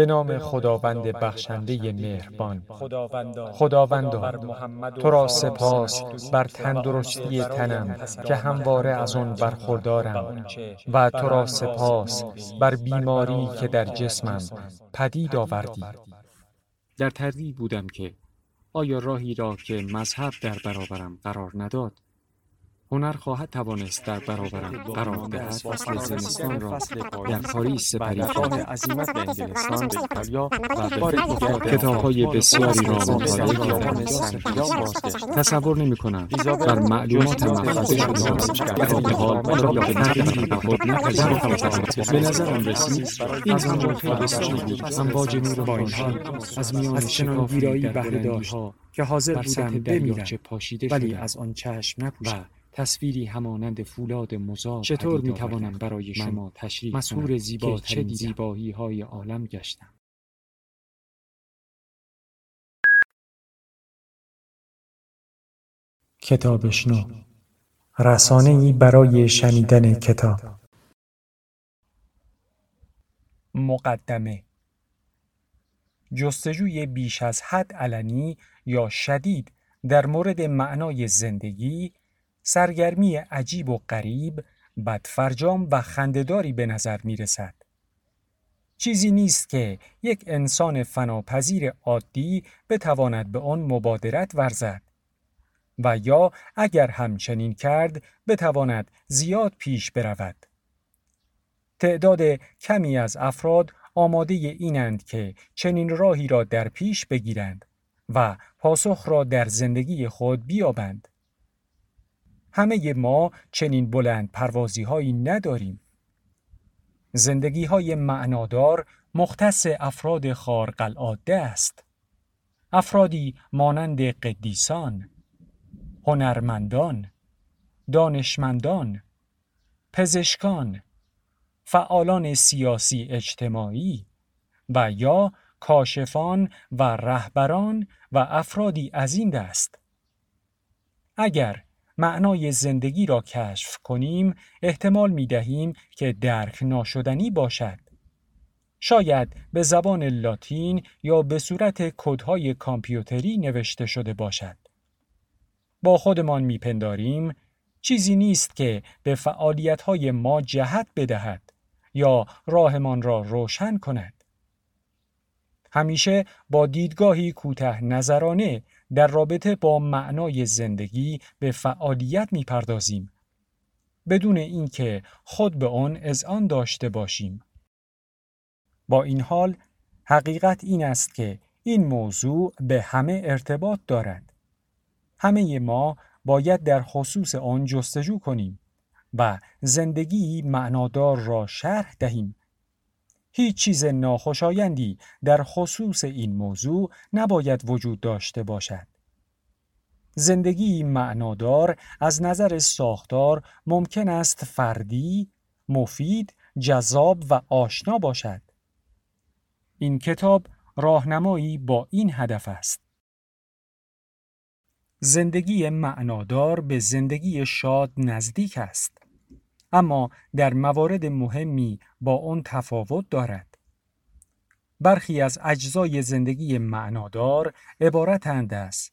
به نام خداوند بخشنده مهربان. خداوندا، تو را سپاس بر تندرستی تنم که همواره از آن برخوردارم و تو را سپاس بر بیماری که در جسمم پدید آوردی. در تردید بودم که آیا راهی را که مذهب در برابرم قرار نداد، هنر خواهد توانست در برابرم قرار دهد. فصل زمستان را در پاریس سپری کرد. عزیمت به انگلستان یا کتاب‌های بسیاری را مطالعه کردم. تصور نمی‌کنم بر معلومات مخفی شده به نظرم رسید. این زمان خیلی بود. امواج نور باران از میان شکاف ویرایی بهره داشت که حاضر بودم بمیرم، ولی از آن چشم نپوشیدم. تصویری همانند فولاد مزار. چطور میتوانم برای شما تشریح مسحور زیباترین زیبایی های عالم گشتم؟ کتابشنو، رسانه‌ای برای شنیدن کتاب. مقدمه. جستجوی بیش از حد علنی یا شدید در مورد معنای زندگی، سرگرمی عجیب و غریب، بدفرجام و خنده‌داری به نظر می رسد. چیزی نیست که یک انسان فناپذیر عادی بتواند به آن مبادرت ورزد و یا اگر همچنین کرد بتواند زیاد پیش برود. تعداد کمی از افراد آماده اینند که چنین راهی را در پیش بگیرند و پاسخ را در زندگی خود بیابند. همه ما چنین بلند پروازی هایی نداریم. زندگی های معنادار مختص افراد خارق العاده است. افرادی مانند قدیسان، هنرمندان، دانشمندان، پزشکان، فعالان سیاسی اجتماعی و یا کاشفان و رهبران و افرادی از این دست. اگر معنای زندگی را کشف کنیم، احتمال می دهیم که درک ناشدنی باشد. شاید به زبان لاتین یا به صورت کدهای کامپیوتری نوشته شده باشد. با خودمان می پنداریم چیزی نیست که به فعالیت‌های ما جهت بدهد یا راهمان را روشن کند. همیشه با دیدگاهی کوتاه نظرانه در رابطه با معنای زندگی به فعالیت می‌پردازیم، بدون اینکه خود به آن اذعان داشته باشیم. با این حال، حقیقت این است که این موضوع به همه ارتباط دارد. همه ما باید در خصوص آن جستجو کنیم و زندگی معنادار را شرح دهیم. هیچ چیز ناخوشایندی در خصوص این موضوع نباید وجود داشته باشد. زندگی معنادار از نظر ساختار ممکن است فردی، مفید، جذاب و آشنا باشد. این کتاب راهنمایی با این هدف است. زندگی معنادار به زندگی شاد نزدیک است، اما در موارد مهمی با آن تفاوت دارد. برخی از اجزای زندگی معنادار عبارتند از: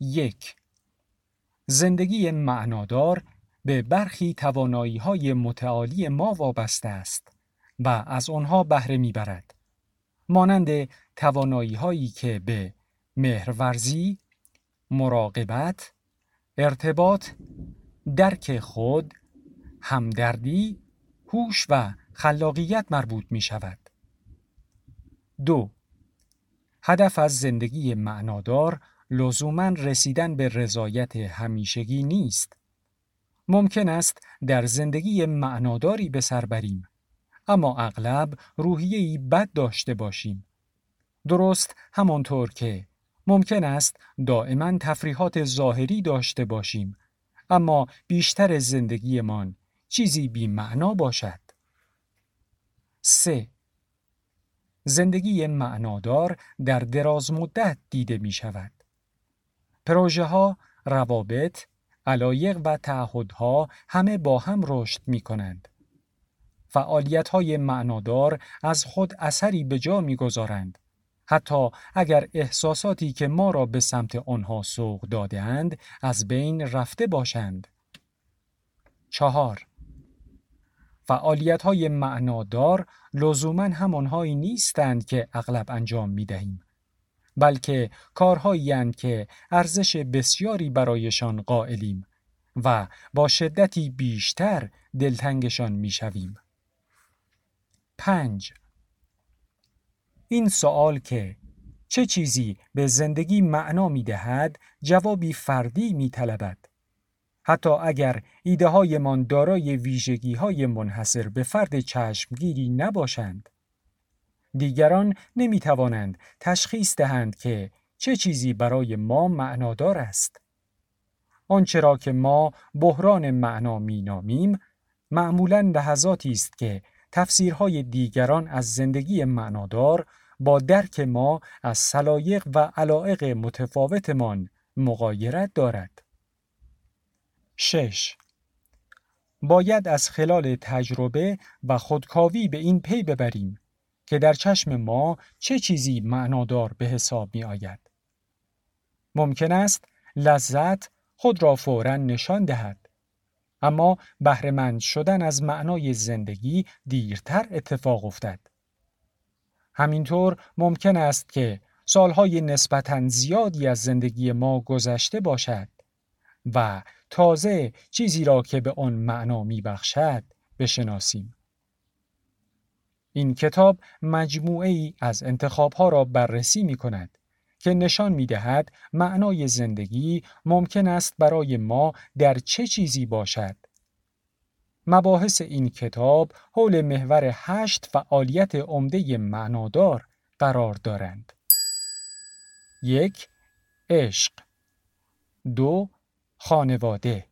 1. زندگی معنادار به برخی توانایی‌های متعالی ما وابسته است و از آنها بهره می‌برد، مانند توانایی‌هایی که به مهرورزی، مراقبت، ارتباط، درک خود، همدردی، هوش و خلاقیت مربوط می شود. 2. هدف از زندگی معنادار لزوماً رسیدن به رضایت همیشگی نیست. ممکن است در زندگی معناداری به سر بریم، اما اغلب روحیه‌ای بد داشته باشیم. درست همانطور که ممکن است دائماً تفریحات ظاهری داشته باشیم، اما بیشتر زندگیمان چیزی بی معنا باشد. 3. زندگی معنادار در دراز مدت دیده می شود. پروژه ها، روابط، علایق و تعهدها همه با هم رشد می کنند. فعالیت‌های معنادار از خود اثری به جا می‌گذارند، حتی اگر احساساتی که ما را به سمت آنها سوق داده‌اند از بین رفته باشند. 4. فعالیت‌های معنادار لزوماً همان‌هایی نیستند که اغلب انجام می‌دهیم، بلکه کارهایی اند که ارزش بسیاری برایشان قائلیم و با شدتی بیشتر دلتنگشان می‌شویم. 5. این سوال که چه چیزی به زندگی معنا می‌دهد جوابی فردی می‌طلبد، حتی اگر ایده‌هایمان دارای ویژگی‌های منحصر به فرد چشمگیری نباشند. دیگران نمی‌توانند تشخیص دهند که چه چیزی برای ما معنادار است. آنچه را که ما بحران معنا می‌نامیم معمولاً لحظاتی است که تفسیرهای دیگران از زندگی معنادار با درک ما از سلایق و علایق متفاوتمان مغایرت دارد. 6. باید از خلال تجربه و خودکاوی به این پی ببریم که در چشم ما چه چیزی معنادار به حساب می آید. ممکن است لذت خود را فوراً نشان دهد، اما بهره‌مند شدن از معنای زندگی دیرتر اتفاق افتد. همینطور ممکن است که سالهای نسبتاً زیادی از زندگی ما گذشته باشد و تازه چیزی را که به آن معنا می‌بخشد بشناسیم. این کتاب مجموعه‌ای از انتخاب‌ها را بررسی می‌کند که نشان می‌دهد معنای زندگی ممکن است برای ما در چه چیزی باشد. مباحث این کتاب حول محور 8 فعالیت عمده معنادار قرار دارند. 1. عشق. 2. خانواده.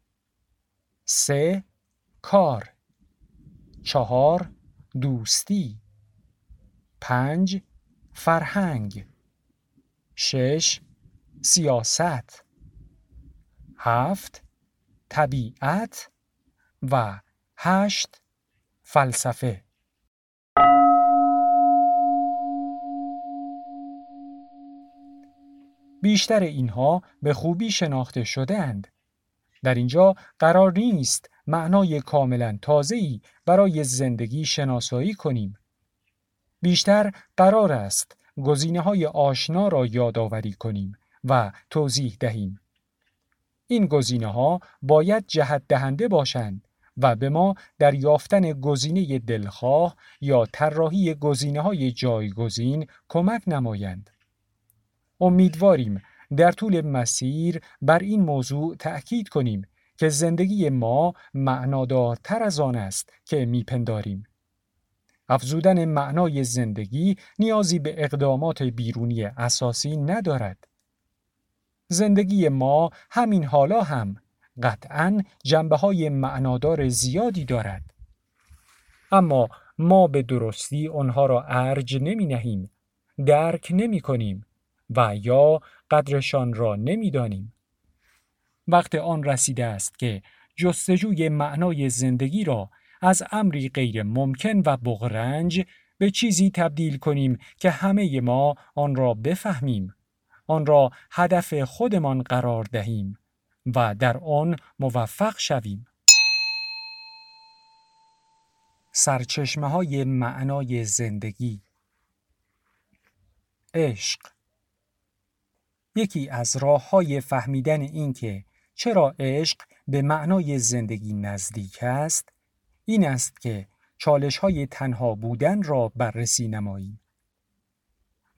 3. کار. 4. دوستی. 5. فرهنگ. 6. سیاست. 7. طبیعت و 8. فلسفه. بیشتر اینها به خوبی شناخته شده‌اند. در اینجا قرار نیست معنای کاملاً تازه‌ای برای زندگی شناسایی کنیم. بیشتر قرار است گزینه‌های آشنا را یادآوری کنیم و توضیح دهیم. این گزینه‌ها باید جهت دهنده باشند و به ما در یافتن گزینه دلخواه یا طراحی گزینه‌های جایگزین کمک نمایند. امیدواریم در طول مسیر بر این موضوع تأکید کنیم که زندگی ما معنادارتر از آن است که میپنداریم. افزودن معنای زندگی نیازی به اقدامات بیرونی اساسی ندارد. زندگی ما همین حالا هم قطعاً جنبه‌های معنادار زیادی دارد، اما ما به درستی آنها را ارج نمی‌نهیم، درک نمی‌کنیم و یا قدرشان را نمی‌دانیم. وقت آن رسیده است که جستجوی معنای زندگی را از امری غیر ممکن و بغرنج به چیزی تبدیل کنیم که همه ما آن را بفهمیم، آن را هدف خودمان قرار دهیم و در آن موفق شویم. سرچشمه‌های معنای زندگی. عشق. یکی از راه‌های فهمیدن این که چرا عشق به معنای زندگی نزدیک است، این است که چالش‌های تنها بودن را بررسی نماییم.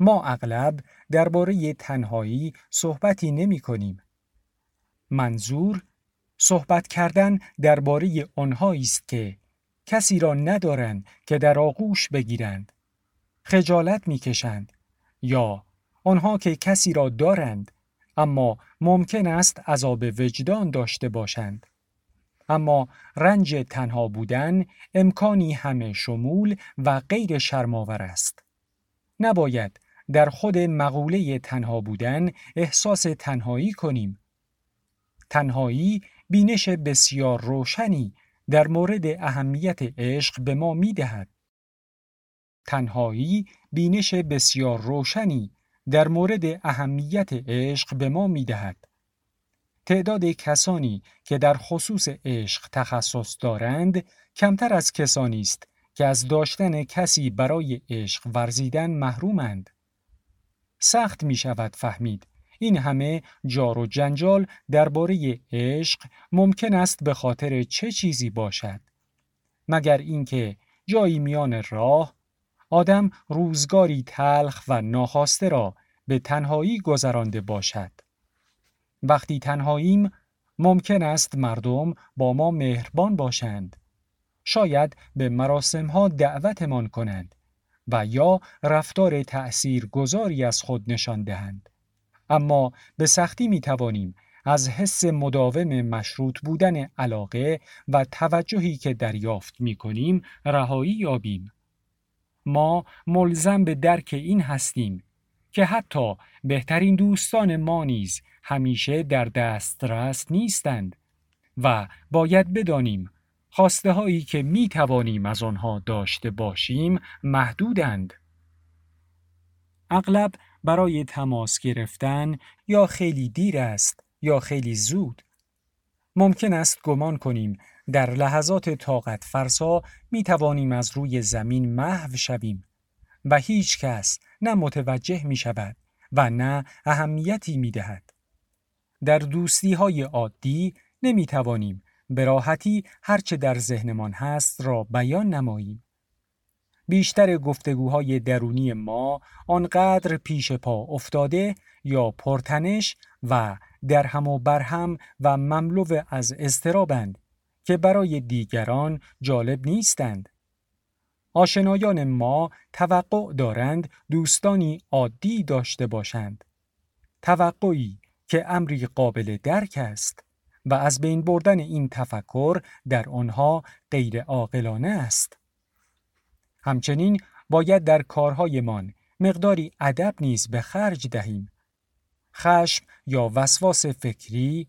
ما اغلب درباره تنهایی صحبتی نمی‌کنیم. منظور صحبت کردن درباره آنهایی است که کسی را ندارند که در آغوش بگیرند، خجالت می‌کشند، یا آنها که کسی را دارند اما ممکن است عذاب وجدان داشته باشند. اما رنج تنها بودن امکانی همه شمول و غیر شرم‌آور است. نباید در خود مقوله تنها بودن احساس تنهایی کنیم. تنهایی بینش بسیار روشنی در مورد اهمیت عشق به ما می دهد. تنهایی بینش بسیار روشنی در مورد اهمیت عشق به ما می دهد. تعداد کسانی که در خصوص عشق تخصص دارند کمتر از کسانی است که از داشتن کسی برای عشق ورزیدن محرومند. سخت می شود فهمید. این همه جار و جنجال درباره عشق ممکن است به خاطر چه چیزی باشد؟ مگر اینکه جایی میان راه آدم روزگاری تلخ و ناخواسته را به تنهایی گذرانده باشد. وقتی تنهاییم ممکن است مردم با ما مهربان باشند. شاید به مراسمها دعوتمان کنند و یا رفتار تأثیرگذاری از خود نشان دهند. اما به سختی می توانیم از حس مداوم مشروط بودن علاقه و توجهی که دریافت می کنیم رهایی یابیم. ما ملزم به درک این هستیم که حتی بهترین دوستان ما نیز همیشه در دسترس نیستند و باید بدانیم خواسته هایی که می توانیم از آنها داشته باشیم محدودند. اغلب برای تماس گرفتن یا خیلی دیر است یا خیلی زود. ممکن است گمان کنیم در لحظات طاقت فرسا می توانیم از روی زمین محو شویم و هیچ کس نه متوجه می شود و نه اهمیتی می دهد. در دوستی های عادی نمی توانیم به راحتی هرچه در ذهنمان هست را بیان نماییم. بیشتر گفتگوهای درونی ما آنقدر پیش پا افتاده یا پرتنش و درهم و برهم و مملو از اضطرابند که برای دیگران جالب نیستند. آشنایان ما توقع دارند دوستانی عادی داشته باشند. توقعی که امری قابل درک است و از بین بردن این تفکر در آنها غیر عاقلانه است. همچنین باید در کارهایمان مقداری ادب نیز به خرج دهیم. خشم یا وسواس فکری،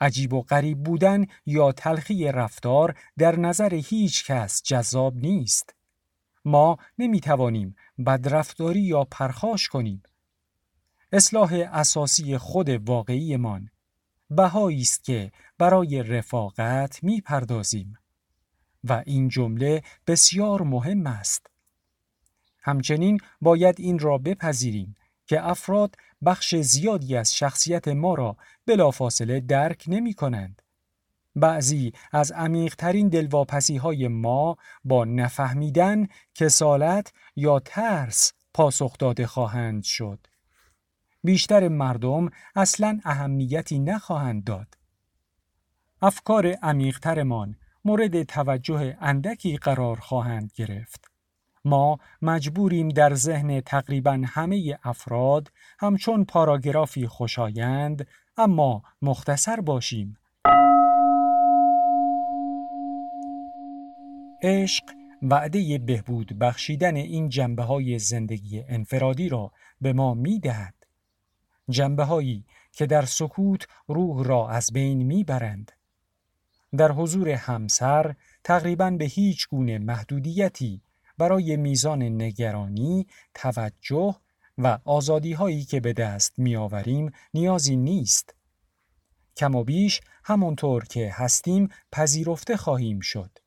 عجیب و غریب بودن یا تلخی رفتار در نظر هیچ کس جذاب نیست. ما نمیتوانیم بدرفتاری یا پرخاش کنیم. اصلاح اساسی خود واقعیمان بهایی است که برای رفاقت میپردازیم و این جمله بسیار مهم است. همچنین باید این را بپذیریم که افراد بخش زیادی از شخصیت ما را بلافاصله درک نمی کنند. بعضی از عمیق‌ترین دلواپسی‌های ما با نفهمیدن، کسالت یا ترس پاسخ داده خواهند شد. بیشتر مردم اصلاً اهمیتی نخواهند داد. افکار عمیق‌ترمان مورد توجه اندکی قرار خواهند گرفت. ما مجبوریم در ذهن تقریباً همه افراد همچون پاراگرافی خوشایند اما مختصر باشیم. عشق وعده بهبود بخشیدن این جنبه‌های زندگی انفرادی را به ما می‌دهد. جنبه‌هایی که در سکوت روح را از بین می‌برند. در حضور همسر تقریباً به هیچ گونه محدودیتی برای میزان نگرانی، توجه و آزادی‌هایی که به دست می‌آوریم نیازی نیست. کم و بیش همانطور که هستیم پذیرفته خواهیم شد.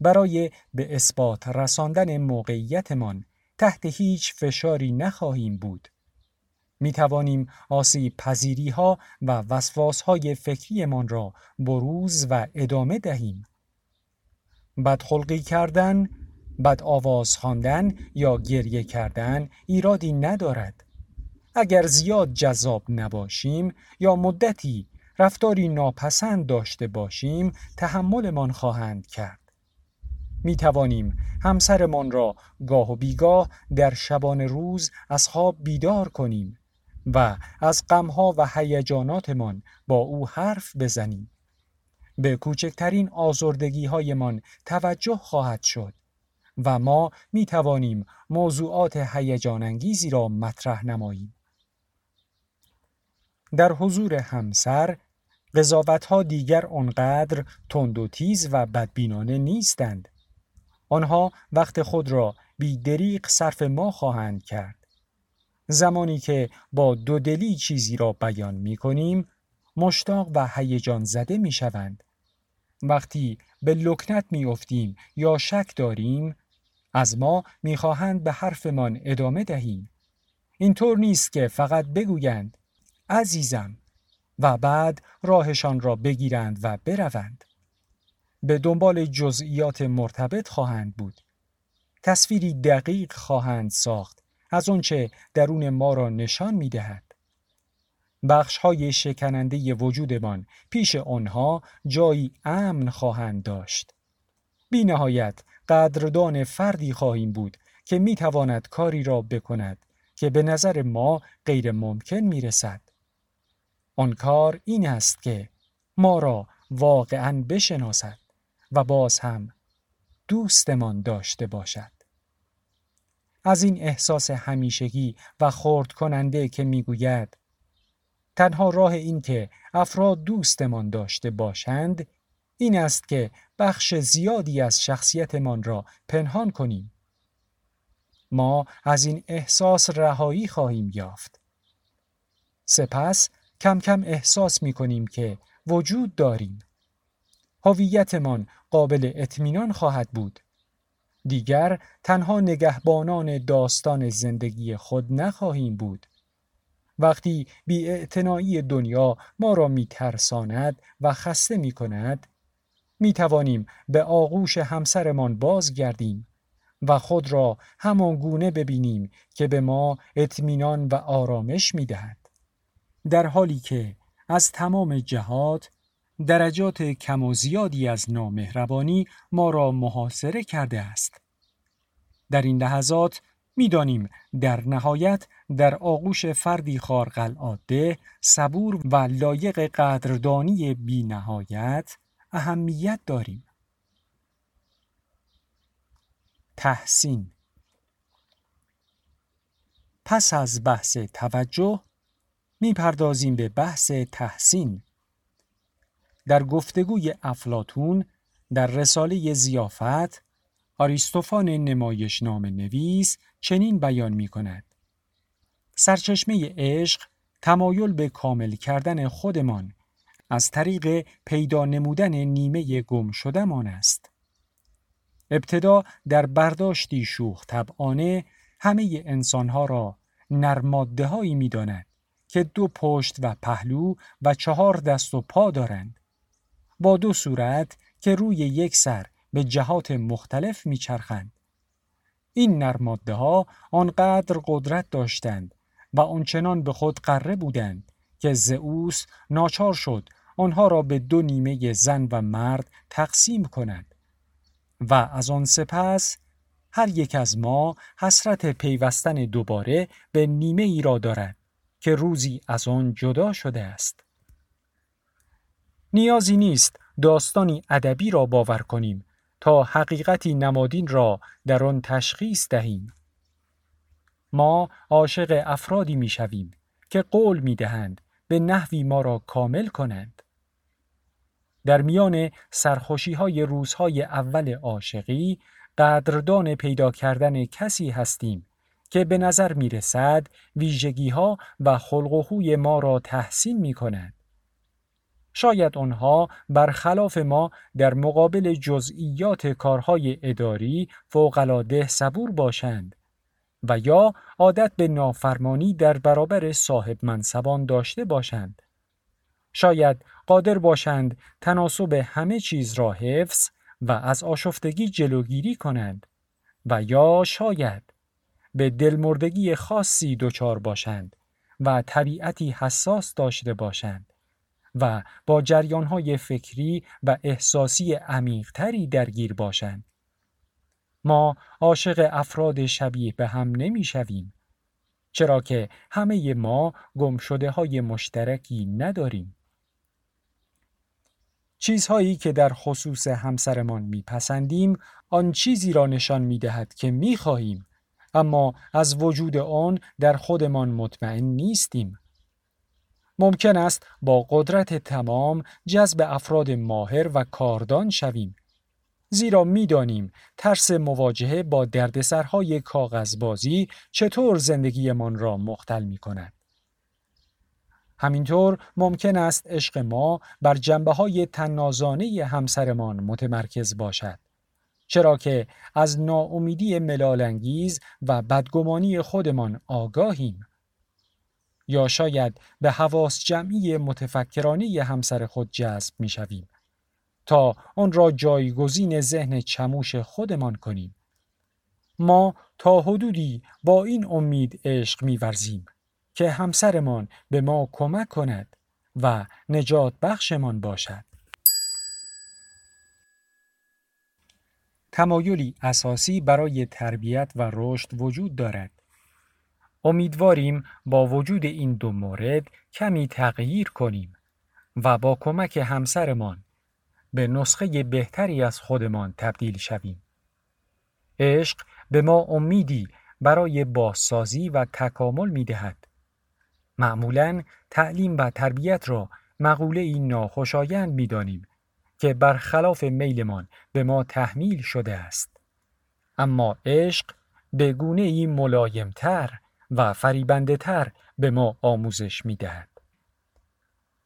برای به اثبات رساندن موقعیتمان تحت هیچ فشاری نخواهیم بود. می توانیم آسیب پذیری ها و وسواس های فکریمان را بروز و ادامه دهیم. بدخلقی کردن، بد آواز خواندن یا گریه کردن ایرادی ندارد. اگر زیاد جذاب نباشیم یا مدتی رفتاری ناپسند داشته باشیم تحملمان خواهند کرد. می توانیم همسرمان را گاه و بیگاه در شبانه روز از خواب بیدار کنیم و از غمها و هیجاناتمان با او حرف بزنیم. به کوچکترین آزردگی‌هایمان توجه خواهد شد و ما می توانیم موضوعات هیجان انگیزی را مطرح نماییم. در حضور همسر قضاوت‌ها دیگر آنقدر تند و تیز و بدبینانه نیستند. آنها وقت خود را بی‌دریغ صرف ما خواهند کرد. زمانی که با دودلی چیزی را بیان می‌کنیم، مشتاق و هیجان زده می‌شوند. وقتی به لکنت می‌افتیم یا شک داریم، از ما می‌خواهند به حرفمان ادامه دهیم. اینطور نیست که فقط بگویند عزیزم و بعد راهشان را بگیرند و بروند. به دنبال جزئیات مرتبط خواهند بود. تصویری دقیق خواهند ساخت از آنچه درون ما را نشان می‌دهد. بخش‌های شکننده وجودمان پیش آنها جایی امن خواهند داشت. بی‌نهایت قدردان فردی خواهیم بود که می‌تواند کاری را بکند که به نظر ما غیر ممکن می‌رسد. آن کار این است که ما را واقعاً بشناسد و باز هم دوستمان داشته باشد. از این احساس همیشگی و خرد کننده که میگوید تنها راه این که افراد دوستمان داشته باشند این است که بخش زیادی از شخصیتمان را پنهان کنیم. ما از این احساس رهایی خواهیم یافت. سپس کم کم احساس می‌کنیم که وجود داریم. هویتمان قابل اطمینان خواهد بود. دیگر تنها نگهبانان داستان زندگی خود نخواهیم بود. وقتی بی‌اعتنایی دنیا ما را می‌ترساند و خسته می‌کند، می‌توانیم به آغوش همسرمان بازگردیم و خود را همان گونه ببینیم که به ما اطمینان و آرامش می‌دهد. در حالی که از تمام جهات درجات کم و زیادی از نامهربانی ما را محاصره کرده است. در این لحظات می‌دانیم در نهایت در آغوش فردی خارق‌العاده صبور و لایق قدردانی بی‌نهایت اهمیت داریم. تحسین. پس از بحث توجه می‌پردازیم به بحث تحسین. در گفتگوی افلاطون در رساله ضیافت، آریستوفان نمایشنامه نویس چنین بیان می‌کند: سرچشمه عشق تمایل به کامل کردن خودمان از طریق پیدا نمودن نیمه گم شده‌مان است. ابتدا در برداشتی شوخ طبعانه همه انسان‌ها را نرماده‌هایی می‌داند که دو پشت و پهلو و 4 دست و پا دارند، با 2 صورت که روی یک سر به جهات مختلف میچرخند. این نرماده‌ها آنقدر قدرت داشتند و آنچنان به خود قره بودند که زئوس ناچار شد آنها را به 2 نیمه زن و مرد تقسیم کند و از آن سپس هر یک از ما حسرت پیوستن دوباره به نیمه ای را دارد که روزی از آن جدا شده است. نیازی نیست داستانی ادبی را باور کنیم تا حقیقتی نمادین را در آن تشخیص دهیم. ما عاشق افرادی می‌شویم که قول می‌دهند به نحوی ما را کامل کنند. در میان سرخوشی‌های روزهای اول عاشقی قدردان پیدا کردن کسی هستیم که به نظر میرسد ویژگی‌ها و خلق و خوی ما را تحسین می‌کنند. شاید آنها برخلاف ما در مقابل جزئیات کارهای اداری فوق‌العاده صبور باشند و یا عادت به نافرمانی در برابر صاحب منصبان داشته باشند. شاید قادر باشند تناسب همه چیز را حفظ و از آشفتگی جلوگیری کنند و یا شاید به دلمردگی خاصی دچار باشند و طبیعتی حساس داشته باشند و با جریان‌های فکری و احساسی عمیق‌تری درگیر باشند. ما عاشق افراد شبیه به هم نمی‌شویم، چرا که همه ما گمشده‌های مشترکی نداریم. چیزهایی که در خصوص همسرمان می‌پسندیم آن چیزی را نشان می‌دهد که می‌خواهیم، اما از وجود آن در خودمان مطمئن نیستیم. ممکن است با قدرت تمام جذب افراد ماهر و کاردان شویم، زیرا می‌دانیم ترس مواجهه با دردسرهای کاغذبازی چطور زندگیمان را مختل می‌کند. همینطور ممکن است عشق ما بر جنبه‌های طنازانه همسرمان متمرکز باشد، چرا که از ناامیدی ملال‌انگیز و بدگمانی خودمان آگاهیم. یا شاید به حواس جمعی متفکرانه همسر خود جذب می‌شویم تا آن را جایگزین ذهن چموش خودمان کنیم. ما تا حدودی با این امید عشق می‌ورزیم که همسرمان به ما کمک کند و نجات بخشمان باشد. تمایلی اساسی برای تربیت و رشد وجود دارد. امیدواریم با وجود این دو مورد کمی تغییر کنیم و با کمک همسرمان به نسخه بهتری از خودمان تبدیل شویم. عشق به ما امیدی برای بازسازی و تکامل می دهد. معمولاً تعلیم و تربیت را مقوله‌ای ناخوشایند می‌دانیم که برخلاف میلمان به ما تحمیل شده است. اما عشق به گونه‌ای ملایم‌تر و فریبنده‌تر به ما آموزش می‌دهد.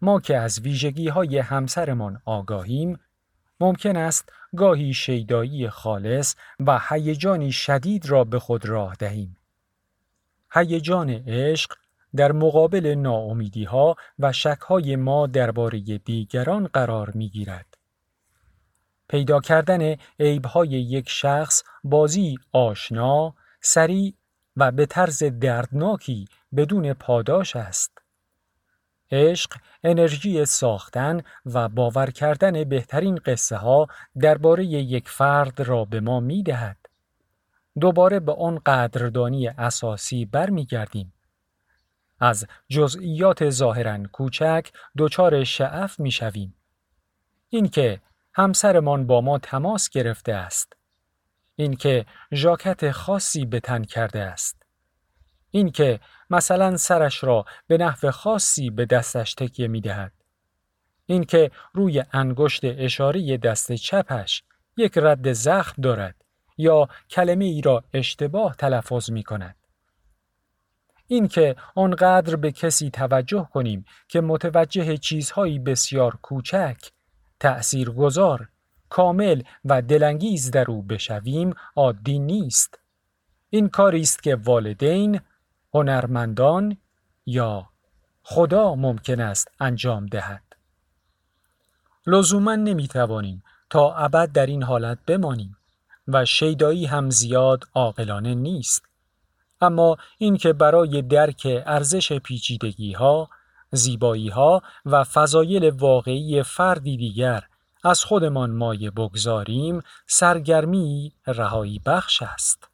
ما که از ویژگی‌های همسرمان آگاهیم، ممکن است گاهی شیدایی خالص و هیجانی شدید را به خود راه دهیم. هیجان عشق در مقابل ناامیدی‌ها و شک‌های ما درباره دیگران قرار می‌گیرد. پیدا کردن عیب‌های یک شخص بازی آشنا، سریع و به طرز دردناکی بدون پاداش است. عشق انرژی ساختن و باور کردن بهترین قصه‌ها درباره یک فرد را به ما می‌دهد. دوباره به آن قدردانی اساسی برمی‌گردیم. از جزئیات ظاهراً کوچک دچار شعف می‌شویم. اینکه همسرمان با ما تماس گرفته است، اینکه ژاکت خاصی به تن کرده است، اینکه مثلا سرش را به نحو خاصی به دستش تکیه می‌دهد، اینکه روی انگشت اشاره دست چپش یک رد زخم دارد یا کلمه ای را اشتباه تلفظ می‌کند. این که آنقدر به کسی توجه کنیم که متوجه چیزهایی بسیار کوچک، تأثیرگذار، کامل و دلانگیز در او بشویم عادی نیست. این کاری است که والدین، هنرمندان یا خدا ممکن است انجام دهد. لزوما نمیتوانیم تا ابد در این حالت بمانیم و شیدایی هم زیاد عاقلانه نیست. اما این که برای درک ارزش پیچیدگی‌ها، زیبایی‌ها و فضایل واقعی فردی دیگر از خودمان مایه بگذاریم، سرگرمی رهایی بخش است.